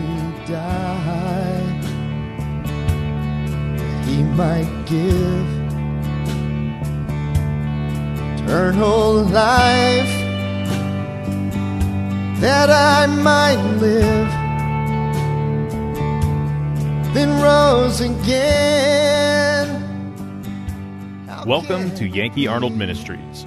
to die. He might give eternal life that I might live, then rose again. Welcome to Yankee Arnold Ministries.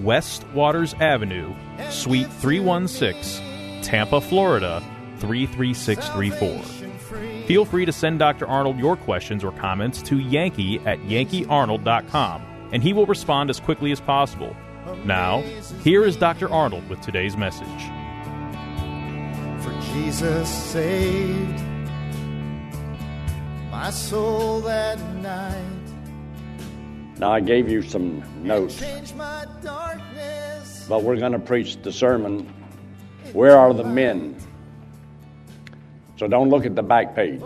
West Waters Avenue, Suite 316, Tampa, Florida, 33634. Feel free to send Dr. Arnold your questions or comments to yankee at yankeearnold.com, and he will respond as quickly as possible. Now, here is Dr. Arnold with today's message. For Jesus saved my soul that night. Now, I gave you some notes, but we're going to preach the sermon, Where Are the Men? So don't look at the back page.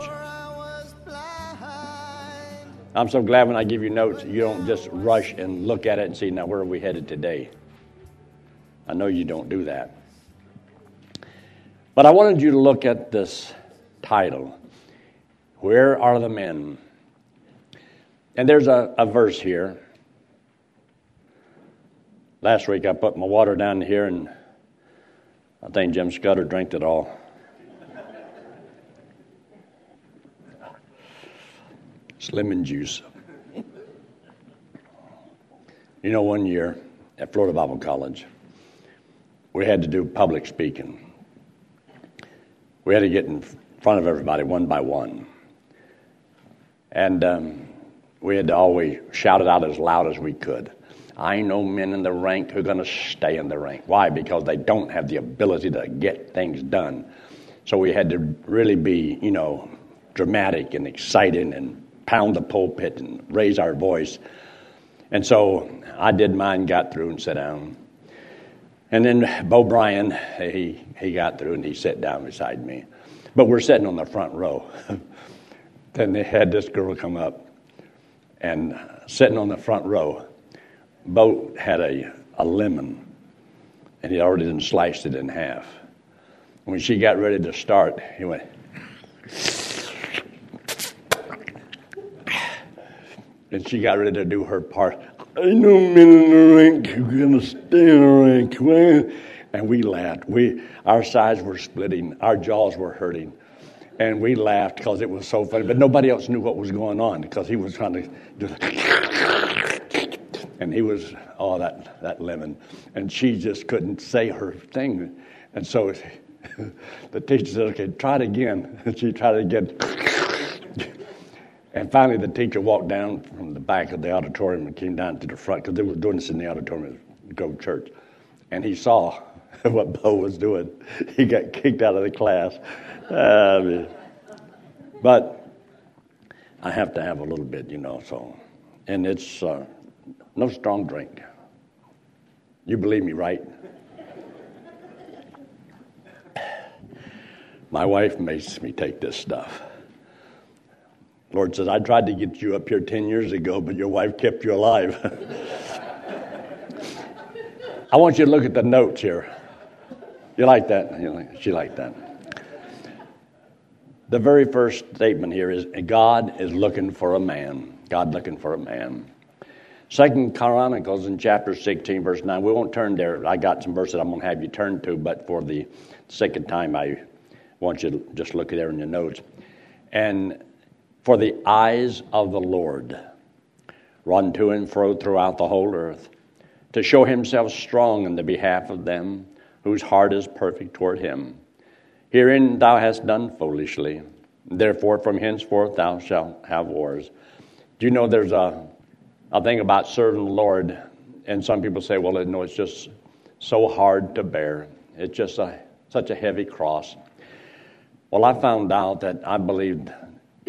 I'm so glad when I give you notes, you don't just rush and look at it and see, now where are we headed today? I know you don't do that. But I wanted you to look at this title, Where Are the Men? And there's a verse here. Last week I put my water down here and I think Jim Scudder drank it all. It's lemon juice. You know, one year at Florida Bible College, we had to do public speaking. We had to get in front of everybody one by one. And we had to always shout it out as loud as we could. I know men in the rank who are going to stay in the rank. Why? Because they don't have the ability to get things done. So we had to really be, you know, dramatic and exciting and pound the pulpit and raise our voice. And so I did mine, got through and sat down. And then Bo Bryan, he got through and he sat down beside me. But we're sitting on the front row. Then they had this girl come up. And sitting on the front row, Bo had a lemon, and he already then sliced it in half. When she got ready to start, he went, and she got ready to do her part. I know men in the rank who are going to stay in the rank. And we laughed. Our sides were splitting. Our jaws were hurting. And we laughed because it was so funny. But nobody else knew what was going on because he was trying to do that. And he was, oh, that lemon. And she just couldn't say her thing. And so the teacher said, okay, try it again. And she tried it again. And finally the teacher walked down from the back of the auditorium and came down to the front because they were doing this in the auditorium at Grove Church. And he saw what Bo was doing. He got kicked out of the class. But I have to have a little bit, you know, so. And it's no strong drink. You believe me, right? My wife makes me take this stuff. Lord says, I tried to get you up here 10 years ago, but your wife kept you alive. I want you to look at the notes here. You like that? She liked that. The very first statement here is God is looking for a man. God looking for a man. 2 Chronicles in chapter 16, verse 9. We won't turn there. I got some verses I'm going to have you turn to, but for the second time, I want you to just look there in your notes. And for the eyes of the Lord run to and fro throughout the whole earth, to show himself strong in the behalf of them whose heart is perfect toward him. Herein thou hast done foolishly, therefore from henceforth thou shalt have wars. Do you know there's a thing about serving the Lord, and some people say, well, no, it's just so hard to bear. It's just such a heavy cross. Well, I found out that I believed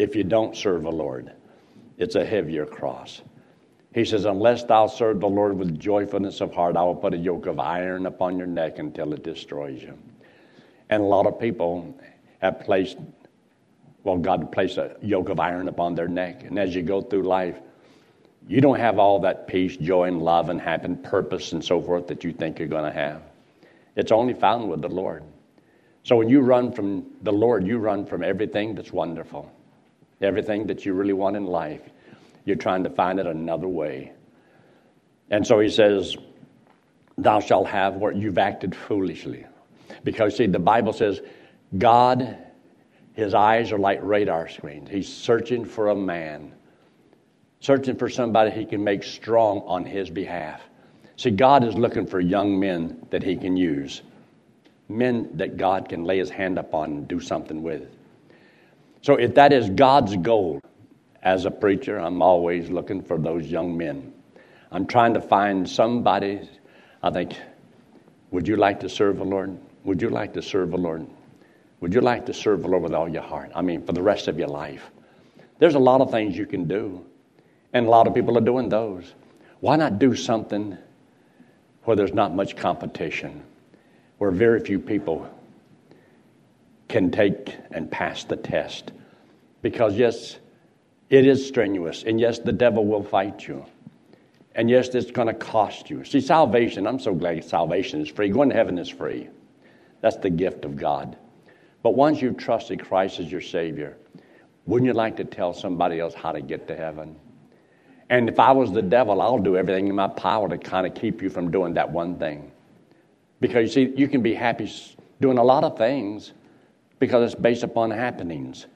if you don't serve the Lord. It's a heavier cross. He says, unless thou serve the Lord with joyfulness of heart, I will put a yoke of iron upon your neck until it destroys you. And a lot of people have placed, well, God placed a yoke of iron upon their neck. And as you go through life, you don't have all that peace, joy, and love, and happiness, purpose, and so forth that you think you're going to have. It's only found with the Lord. So when you run from the Lord, you run from everything that's wonderful, everything that you really want in life. You're trying to find it another way. And so he says, thou shalt have what you've acted foolishly. Because, see, the Bible says, God, his eyes are like radar screens. He's searching for a man, searching for somebody he can make strong on his behalf. See, God is looking for young men that he can use, men that God can lay his hand upon and do something with. So if that is God's goal, as a preacher, I'm always looking for those young men. I'm trying to find somebody. I think, would you like to serve the Lord? Would you like to serve the Lord? Would you like to serve the Lord with all your heart? I mean, for the rest of your life. There's a lot of things you can do, and a lot of people are doing those. Why not do something where there's not much competition, where very few people can take and pass the test? Because, yes, it is strenuous, and yes, the devil will fight you. And yes, it's going to cost you. See, salvation, I'm so glad salvation is free. Going to heaven is free. That's the gift of God. But once you've trusted Christ as your Savior, wouldn't you like to tell somebody else how to get to heaven? And if I was the devil, I'll do everything in my power to kind of keep you from doing that one thing. Because, you see, you can be happy doing a lot of things because it's based upon happenings.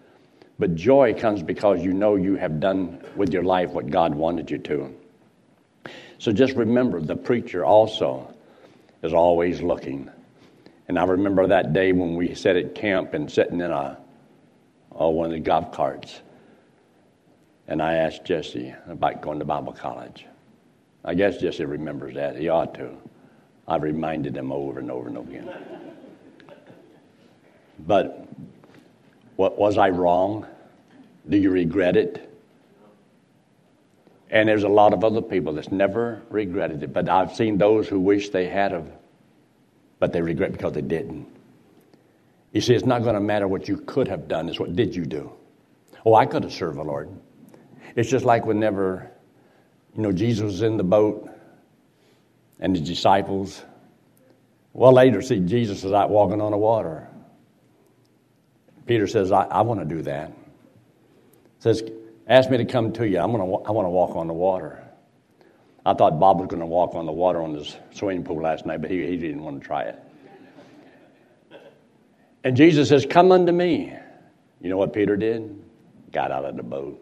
But joy comes because you know you have done with your life what God wanted you to. So just remember, the preacher also is always looking. And I remember that day when we sat at camp and sitting in one of the golf carts. And I asked Jesse about going to Bible college. I guess Jesse remembers that. He ought to. I've reminded him over and over and over again. But what, was I wrong? Do you regret it? And there's a lot of other people that's never regretted it. But I've seen those who wish they had of, but they regret because they didn't. You see, it's not going to matter what you could have done. It's what did you do? Oh, I could have served the Lord. It's just like whenever, Jesus was in the boat and the disciples. Well, later, see, Jesus is out walking on the water. Peter says, I want to do that. Says, ask me to come to you. I want to walk on the water. I thought Bob was going to walk on the water on his swimming pool last night, but he didn't want to try it. And Jesus says, come unto me. You know what Peter did? Got out of the boat.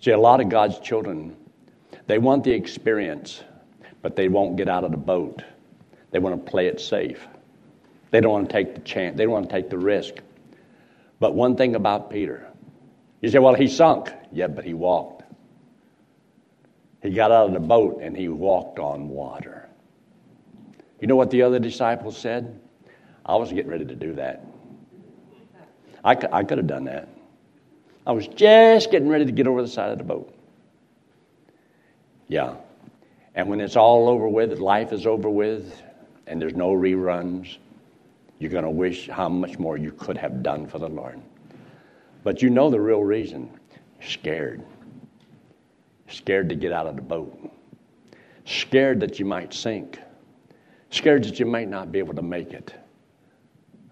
See, a lot of God's children, they want the experience, but they won't get out of the boat. They want to play it safe. They don't want to take the chance. They don't want to take the risk. But one thing about Peter, you say, well, he sunk. Yeah, but he walked. He got out of the boat and he walked on water. You know what the other disciples said? I was getting ready to do that. I could have done that. I was just getting ready to get over the side of the boat. Yeah. And when it's all over with, life is over with, and there's no reruns, you're going to wish how much more you could have done for the Lord. But you know the real reason. Scared. Scared to get out of the boat. Scared that you might sink. Scared that you might not be able to make it.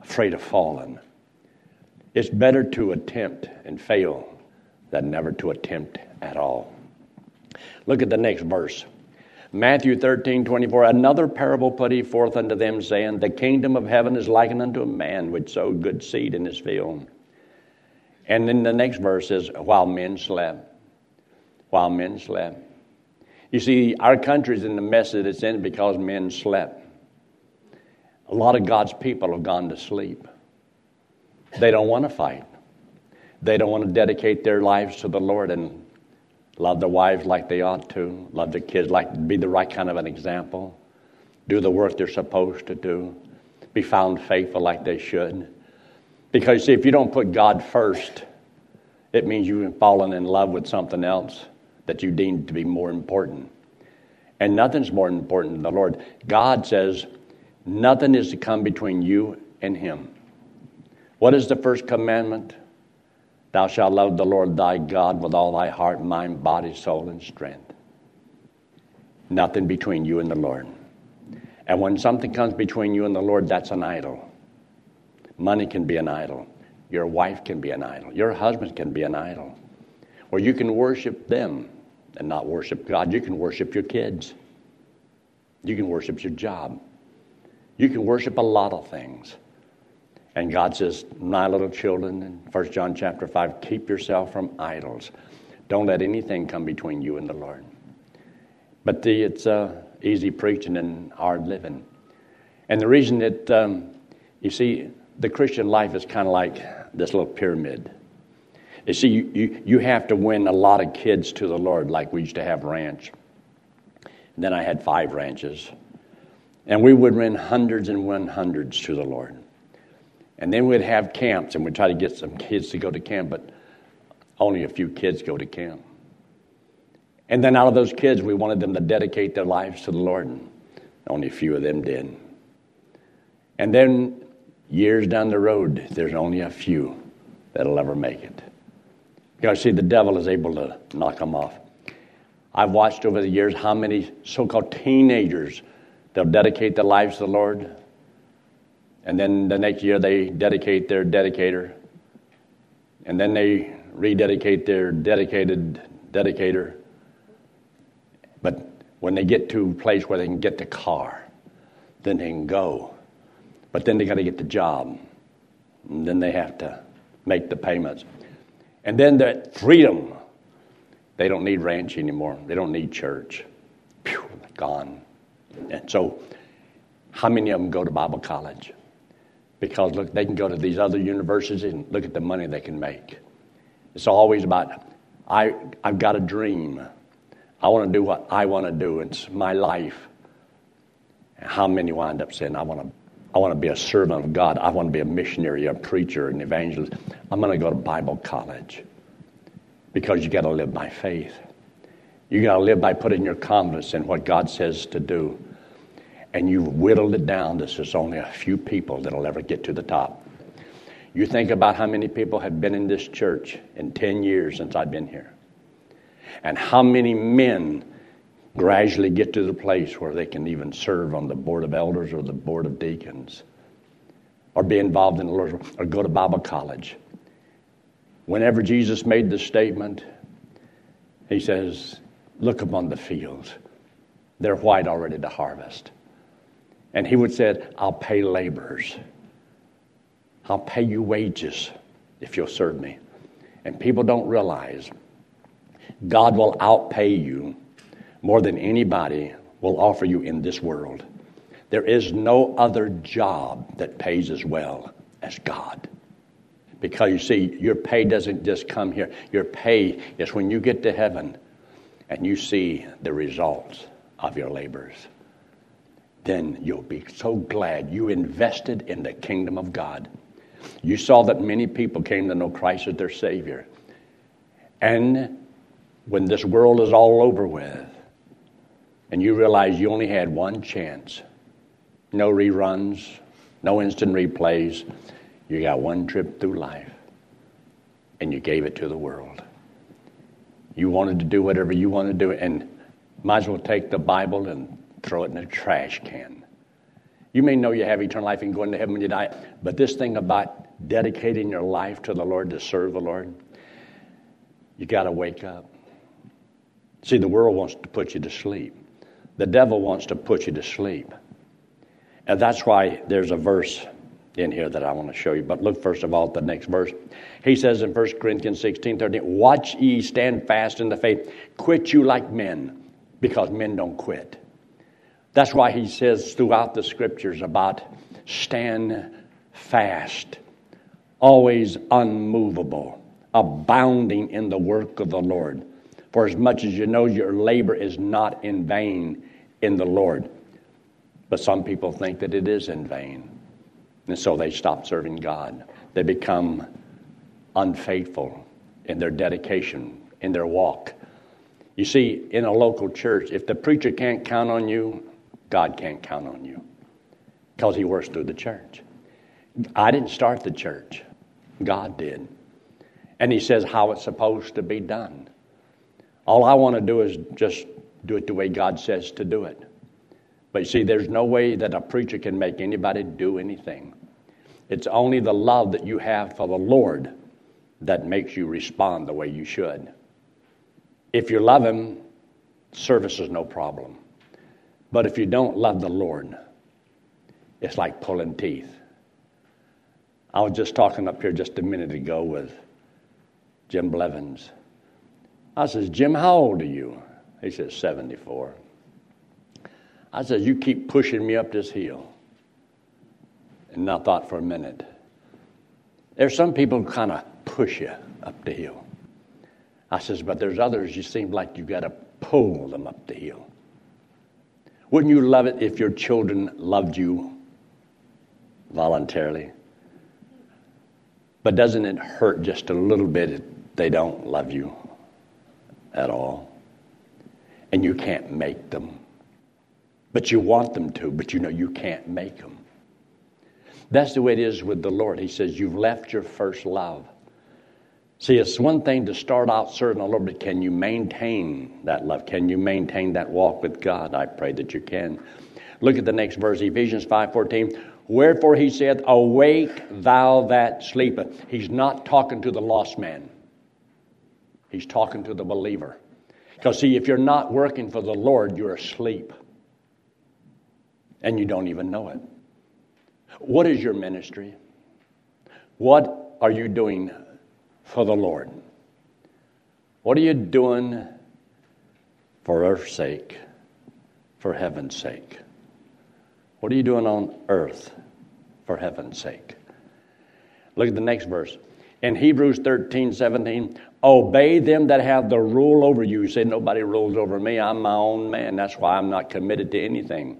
Afraid of falling. It's better to attempt and fail than never to attempt at all. Look at the next verse. Matthew 13:24, another parable put he forth unto them, saying, the kingdom of heaven is likened unto a man which sowed good seed in his field. And then the next verse is, while men slept. While men slept. You see, our country's in the mess that it's in because men slept. A lot of God's people have gone to sleep. They don't want to fight. They don't want to dedicate their lives to the Lord and love their wives like they ought to. Love their kids like be the right kind of an example. Do the work they're supposed to do. Be found faithful like they should. Because, see, if you don't put God first, It means you've fallen in love with something else that you deem to be more important. And nothing's more important than the Lord. God says nothing is to come between you and Him. What is the first commandment? Thou shalt love the Lord thy God with all thy heart, mind, body, soul, and strength. Nothing between you and the Lord. And when something comes between you and the Lord, that's an idol. Money can be an idol. Your wife can be an idol. Your husband can be an idol. Or you can worship them and not worship God. You can worship your kids. You can worship your job. You can worship a lot of things. And God says, my little children, in 1 John chapter 5, keep yourself from idols. Don't let anything come between you and the Lord. But it's easy preaching and hard living. And the reason that, you see, the Christian life is kind of like this little pyramid. You see, you have to win a lot of kids to the Lord, like we used to have ranch. And then I had 5 ranches. And we would win hundreds and win hundreds to the Lord. And then we'd have camps, and we'd try to get some kids to go to camp, but only a few kids go to camp. And then out of those kids, we wanted them to dedicate their lives to the Lord, and only a few of them did. And then years down the road, there's only a few that'll ever make it. Because, see, the devil is able to knock them off. I've watched over the years how many so-called teenagers, they'll dedicate their lives to the Lord, and then the next year they dedicate their dedicator. And then they rededicate their dedicated dedicator. But when they get to a place where they can get the car, then they can go. But then they got to get the job. And then they have to make the payments. And then that freedom. They don't need ranch anymore. They don't need church. Phew, gone. And so how many of them go to Bible college? Because, look, they can go to these other universities and look at the money they can make. It's always about, I've got a dream. I want to do what I want to do. It's my life. And how many wind up saying, I want to be a servant of God. I want to be a missionary, a preacher, an evangelist. I'm going to go to Bible college. Because you got to live by faith. You got to live by putting your confidence in what God says to do. And you've whittled it down. This is only a few people that'll ever get to the top. You think about how many people have been in this church in 10 years since I've been here. And how many men gradually get to the place where they can even serve on the board of elders or the board of deacons. Or be involved in the Lord's work or go to Bible college. Whenever Jesus made the statement, He says, look upon the fields. They're white already to harvest. And He would say, I'll pay laborers. I'll pay you wages if you'll serve me. And people don't realize God will outpay you more than anybody will offer you in this world. There is no other job that pays as well as God. Because you see, your pay doesn't just come here. Your pay is when you get to heaven and you see the results of your labors. Then you'll be so glad you invested in the kingdom of God. You saw that many people came to know Christ as their Savior. And when this world is all over with, and you realize you only had one chance, no reruns, no instant replays, you got one trip through life, and you gave it to the world. You wanted to do whatever you wanted to do, and might as well take the Bible and throw it in a trash can. You may know you have eternal life and go into heaven when you die, but this thing about dedicating your life to the Lord, to serve the Lord, you got to wake up. See, the world wants to put you to sleep. The devil wants to put you to sleep. And that's why there's a verse in here that I want to show you. But look, first of all, at the next verse. He says in 1 Corinthians 16:13, watch ye, stand fast in the faith. Quit you like men, because men don't quit. That's why he says throughout the scriptures about stand fast, always unmovable, abounding in the work of the Lord. For as much as you know, your labor is not in vain in the Lord. But some people think that it is in vain. And so they stop serving God. They become unfaithful, in their dedication, in their walk. You see, in a local church, if the preacher can't count on you, God can't count on you, because he works through the church. I didn't start the church. God did. And he says how it's supposed to be done. All I want to do is just do it the way God says to do it. But you see, there's no way that a preacher can make anybody do anything. It's only the love that you have for the Lord that makes you respond the way you should. If you love him, service is no problem. But if you don't love the Lord, it's like pulling teeth. I was just talking up here just a minute ago with Jim Blevins. I says, Jim, how old are you? He says, 74. I says, you keep pushing me up this hill. And I thought for a minute. There's some people who kind of push you up the hill. I says, but there's others you seem like you've got to pull them up the hill. Wouldn't you love it if your children loved you voluntarily? But doesn't it hurt just a little bit if they don't love you at all? And you can't make them. But you want them to, but you know you can't make them. That's the way it is with the Lord. He says, you've left your first love. See, it's one thing to start out serving the Lord, but can you maintain that love? Can you maintain that walk with God? I pray that you can. Look at the next verse, Ephesians 5:14. Wherefore he saith, awake thou that sleepeth. He's not talking to the lost man. He's talking to the believer. Because see, if you're not working for the Lord, you're asleep. And you don't even know it. What is your ministry? What are you doing for the Lord? What are you doing for earth's sake, for heaven's sake? What are you doing on earth for heaven's sake? Look at the next verse. In Hebrews 13:17, obey them that have the rule over you. You say, nobody rules over me. I'm my own man. That's why I'm not committed to anything.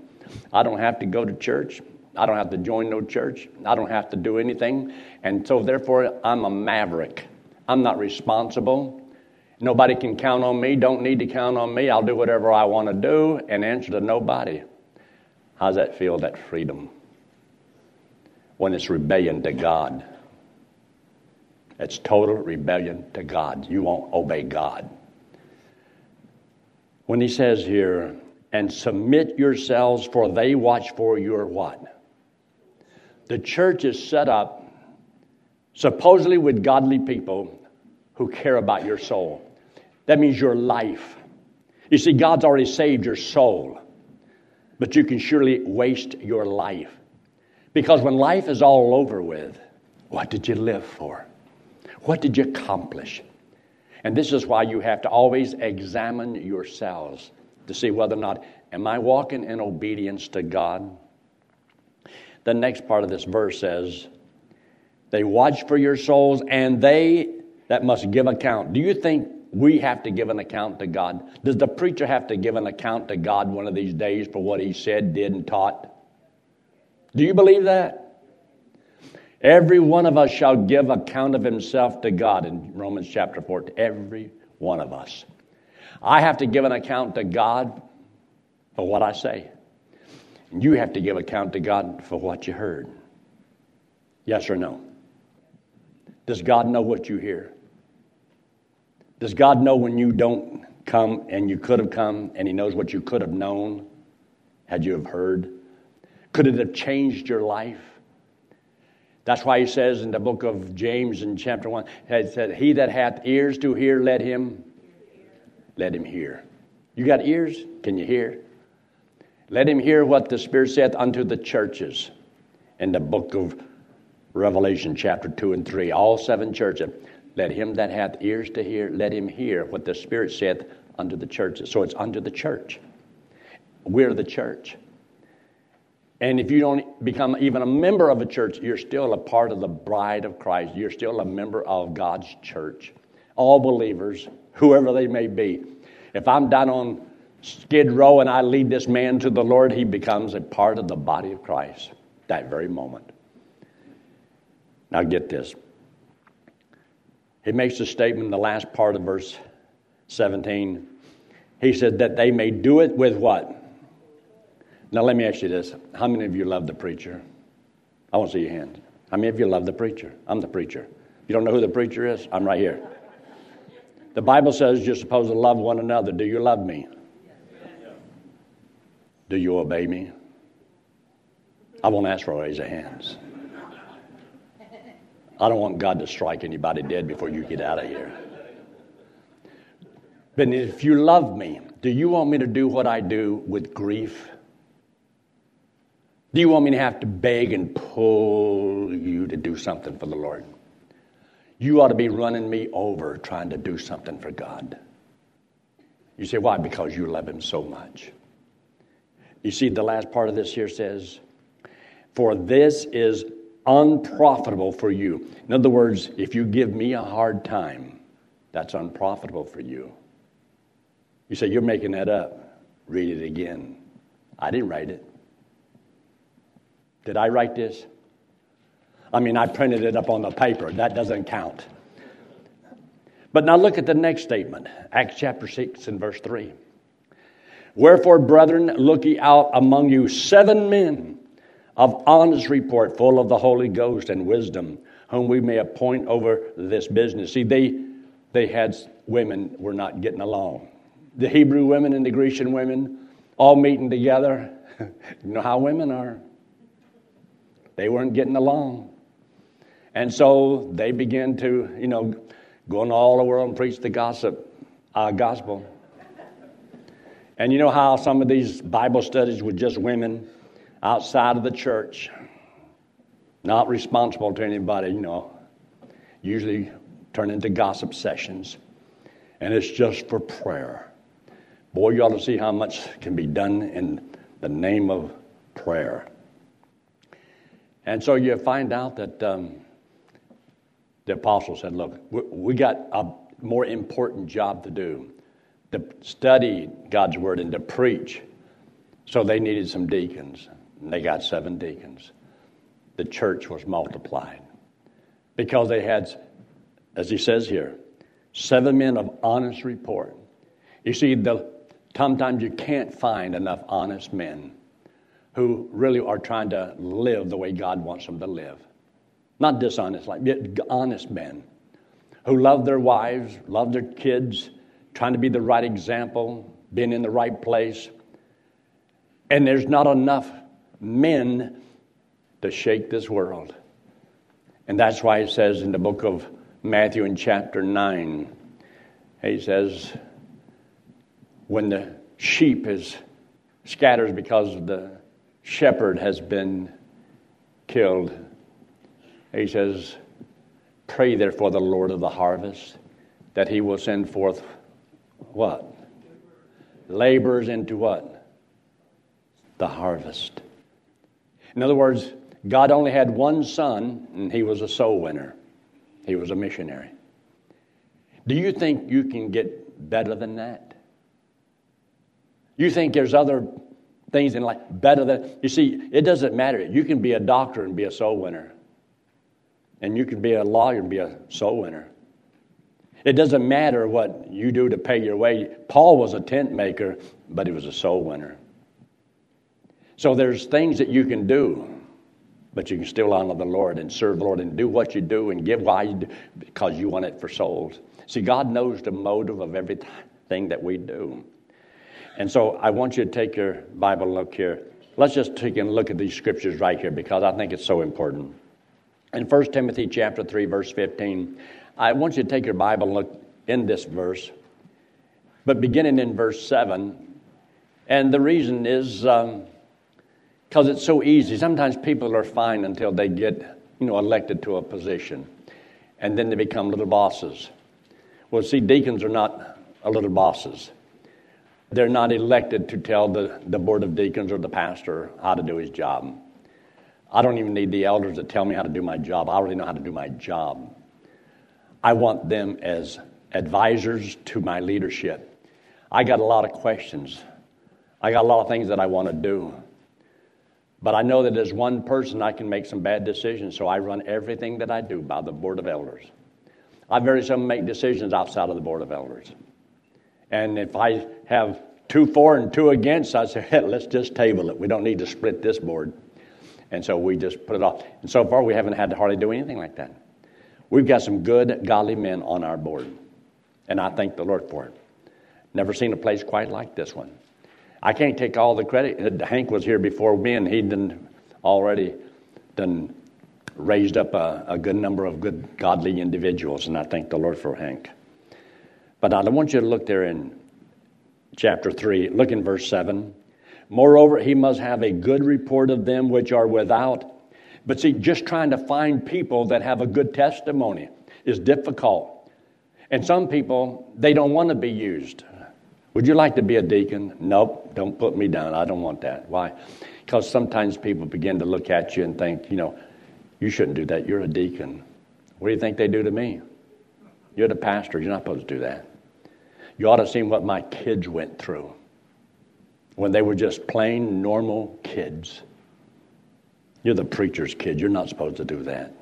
I don't have to go to church. I don't have to join no church. I don't have to do anything. And so therefore, I'm a maverick. I'm not responsible. Nobody can count on me. Don't need to count on me. I'll do whatever I want to do and answer to nobody. How's that feel, that freedom? When it's rebellion to God. It's total rebellion to God. You won't obey God. When he says here, and submit yourselves, for they watch for your what? The church is set up supposedly with godly people who care about your soul. That means your life. You see, God's already saved your soul, but you can surely waste your life. Because when life is all over with, what did you live for? What did you accomplish? And this is why you have to always examine yourselves to see whether or not, am I walking in obedience to God? The next part of this verse says, they watch for your souls, and they that must give account. Do you think we have to give an account to God? Does the preacher have to give an account to God one of these days for what he said, did, and taught? Do you believe that? Every one of us shall give account of himself to God in Romans chapter 4. Every one of us. I have to give an account to God for what I say. You have to give account to God for what you heard. Yes or no? Does God know what you hear? Does God know when you don't come and you could have come, and he knows what you could have known had you have heard? Could it have changed your life? That's why he says in the book of James in chapter 1, it said, he that hath ears to hear, let him hear. You got ears? Can you hear? Let him hear what the Spirit saith unto the churches in the book of Revelation chapter 2 and 3. All seven churches. Let him that hath ears to hear, let him hear what the Spirit saith unto the churches. So it's unto the church. We're the church. And if you don't become even a member of a church, you're still a part of the bride of Christ. You're still a member of God's church. All believers, whoever they may be. If I'm down on Skid Row and I lead this man to the Lord, he becomes a part of the body of Christ that very moment. Now get this. He makes a statement in the last part of verse 17. He said that they may do it with what? Now let me ask you this. How many of you love the preacher? I want to see your hand. How many of you love the preacher? I'm the preacher. You don't know who the preacher is? I'm right here. The Bible says you're supposed to love one another. Do you love me? Do you obey me? I won't ask for a raise of hands. I don't want God to strike anybody dead before you get out of here. But if you love me, do you want me to do what I do with grief? Do you want me to have to beg and pull you to do something for the Lord? You ought to be running me over trying to do something for God. You say, why? Because you love him so much. You see, the last part of this here says, for this is unprofitable for you. In other words, if you give me a hard time, that's unprofitable for you. You say, you're making that up. Read it again. I didn't write it. Did I write this? I mean, I printed it up on the paper. That doesn't count. But now look at the next statement, Acts chapter 6 and verse 3. Wherefore, brethren, look ye out among you 7 men of honest report, full of the Holy Ghost and wisdom, whom we may appoint over this business. See, they had women were not getting along. The Hebrew women and the Grecian women all meeting together. You know how women are. They weren't getting along. And so they began to, go into all the world and preach the gospel. And you know how some of these Bible studies were just women outside of the church, not responsible to anybody, usually turn into gossip sessions. And it's just for prayer. Boy, you ought to see how much can be done in the name of prayer. And so you find out that the apostle said, look, we got a more important job to do, to study God's word and to preach. So they needed some deacons, and they got 7 deacons. The church was multiplied because they had, as he says here, 7 men of honest report. You see, sometimes you can't find enough honest men who really are trying to live the way God wants them to live. Not dishonest, honest men who love their wives, love their kids, trying to be the right example, being in the right place. And there's not enough men to shake this world. And that's why it says in the book of Matthew in chapter 9, he says, when the sheep scatters because of the shepherd has been killed, he says, pray therefore the Lord of the harvest that he will send forth what? Laborers into what? The harvest. In other words, God only had one son, and he was a soul winner. He was a missionary. Do you think you can get better than that? You think there's other things in life better than... You see, it doesn't matter. You can be a doctor and be a soul winner. And you can be a lawyer and be a soul winner. It doesn't matter what you do to pay your way. Paul was a tent maker, but he was a soul winner. So there's things that you can do, but you can still honor the Lord and serve the Lord and do what you do and give why you do, because you want it for souls. See, God knows the motive of everything that we do. And so I want you to take your Bible look here. Let's just take a look at these scriptures right here because I think it's so important. In 1 Timothy chapter 3, verse 15, I want you to take your Bible and look in this verse, but beginning in verse 7. And the reason is... because it's so easy. Sometimes people are fine until they get, elected to a position. And then they become little bosses. Well, see, deacons are not little bosses. They're not elected to tell the board of deacons or the pastor how to do his job. I don't even need the elders to tell me how to do my job. I already know how to do my job. I want them as advisors to my leadership. I got a lot of questions. I got a lot of things that I want to do. But I know that as one person, I can make some bad decisions, so I run everything that I do by the board of elders. I very seldom make decisions outside of the Board of Elders. And if I have 2 for and 2 against, I say, hey, let's just table it. We don't need to split this board. And so we just put it off. And so far, we haven't had to hardly do anything like that. We've got some good, godly men on our board. And I thank the Lord for it. Never seen a place quite like this one. I can't take all the credit. Hank was here before me, and he already raised up a good number of good, godly individuals. And I thank the Lord for Hank. But I want you to look there in chapter 3. Look in verse 7. Moreover, he must have a good report of them which are without. But see, just trying to find people that have a good testimony is difficult. And some people, they don't want to be used. Would you like to be a deacon? Nope, don't put me down. I don't want that. Why? Because sometimes people begin to look at you and think, you shouldn't do that. You're a deacon. What do you think they do to me? You're the pastor. You're not supposed to do that. You ought to see what my kids went through when they were just plain, normal kids. You're the preacher's kid. You're not supposed to do that.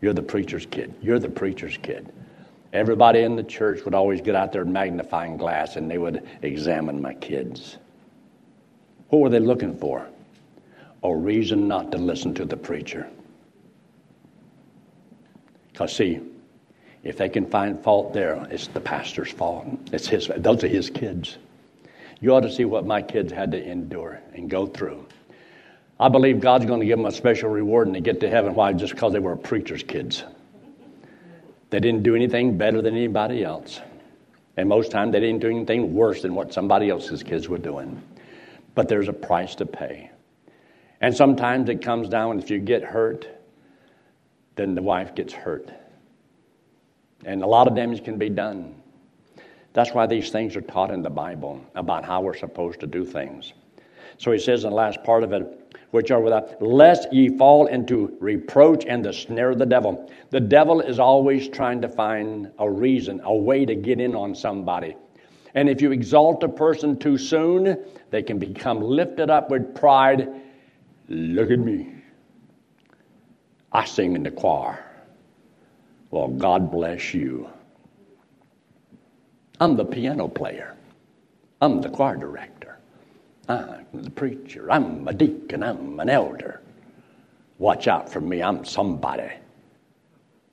You're the preacher's kid. You're the preacher's kid. Everybody in the church would always get out their magnifying glass and they would examine my kids. What were they looking for? A reason not to listen to the preacher. Because see, if they can find fault there, it's the pastor's fault. Those are his kids. You ought to see what my kids had to endure and go through. I believe God's going to give them a special reward when they get to heaven. Why? Just because they were a preacher's kids. They didn't do anything better than anybody else. And most times they didn't do anything worse than what somebody else's kids were doing. But there's a price to pay. And sometimes it comes down, if you get hurt, then the wife gets hurt. And a lot of damage can be done. That's why these things are taught in the Bible about how we're supposed to do things. So he says in the last part of it, which are without, lest ye fall into reproach and the snare of the devil. The devil is always trying to find a reason, a way to get in on somebody. And if you exalt a person too soon, they can become lifted up with pride. Look at me. I sing in the choir. Well, God bless you. I'm the piano player. I'm the choir director. I'm the preacher. I'm a deacon. I'm an elder. Watch out for me. I'm somebody.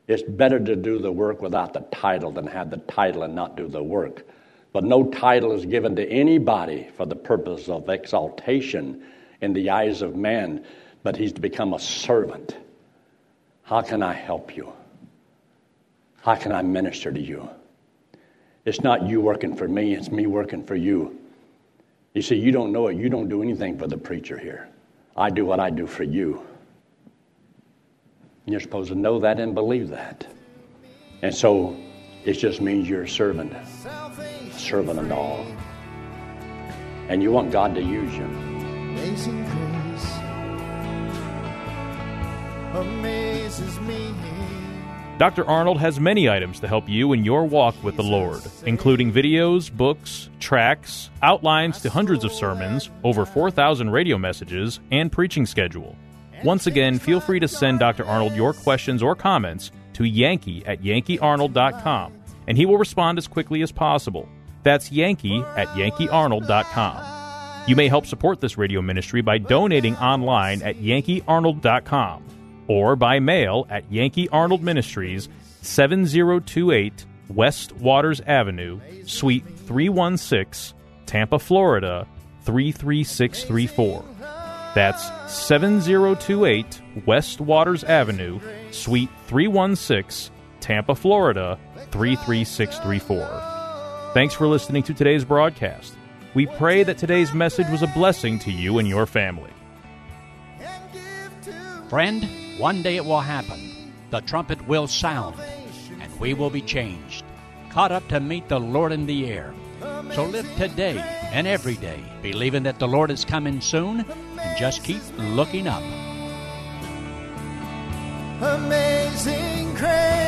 It's better to do the work without the title than have the title and not do the work. But no title is given to anybody for the purpose of exaltation in the eyes of man, but he's to become a servant. How can I help you? How can I minister to you? It's not you working for me, it's me working for you. You see, you don't know it. You don't do anything for the preacher here. I do what I do for you. And you're supposed to know that and believe that. And so it just means you're a servant of all. And you want God to use you. Amazing grace amazes me. Dr. Arnold has many items to help you in your walk with the Lord, including videos, books, tracts, outlines to hundreds of sermons, over 4,000 radio messages, and preaching schedule. Once again, feel free to send Dr. Arnold your questions or comments to yankee@yankeearnold.com, and he will respond as quickly as possible. That's yankee@yankeearnold.com. You may help support this radio ministry by donating online at yankeearnold.com. or by mail at Yankee Arnold Ministries, 7028 West Waters Avenue, Suite 316, Tampa, Florida, 33634. That's 7028 West Waters Avenue, Suite 316, Tampa, Florida, 33634. Thanks for listening to today's broadcast. We pray that today's message was a blessing to you and your family. Friend, one day it will happen. The trumpet will sound, and we will be changed, caught up to meet the Lord in the air. So live today and every day, believing that the Lord is coming soon, and just keep looking up. Amazing grace.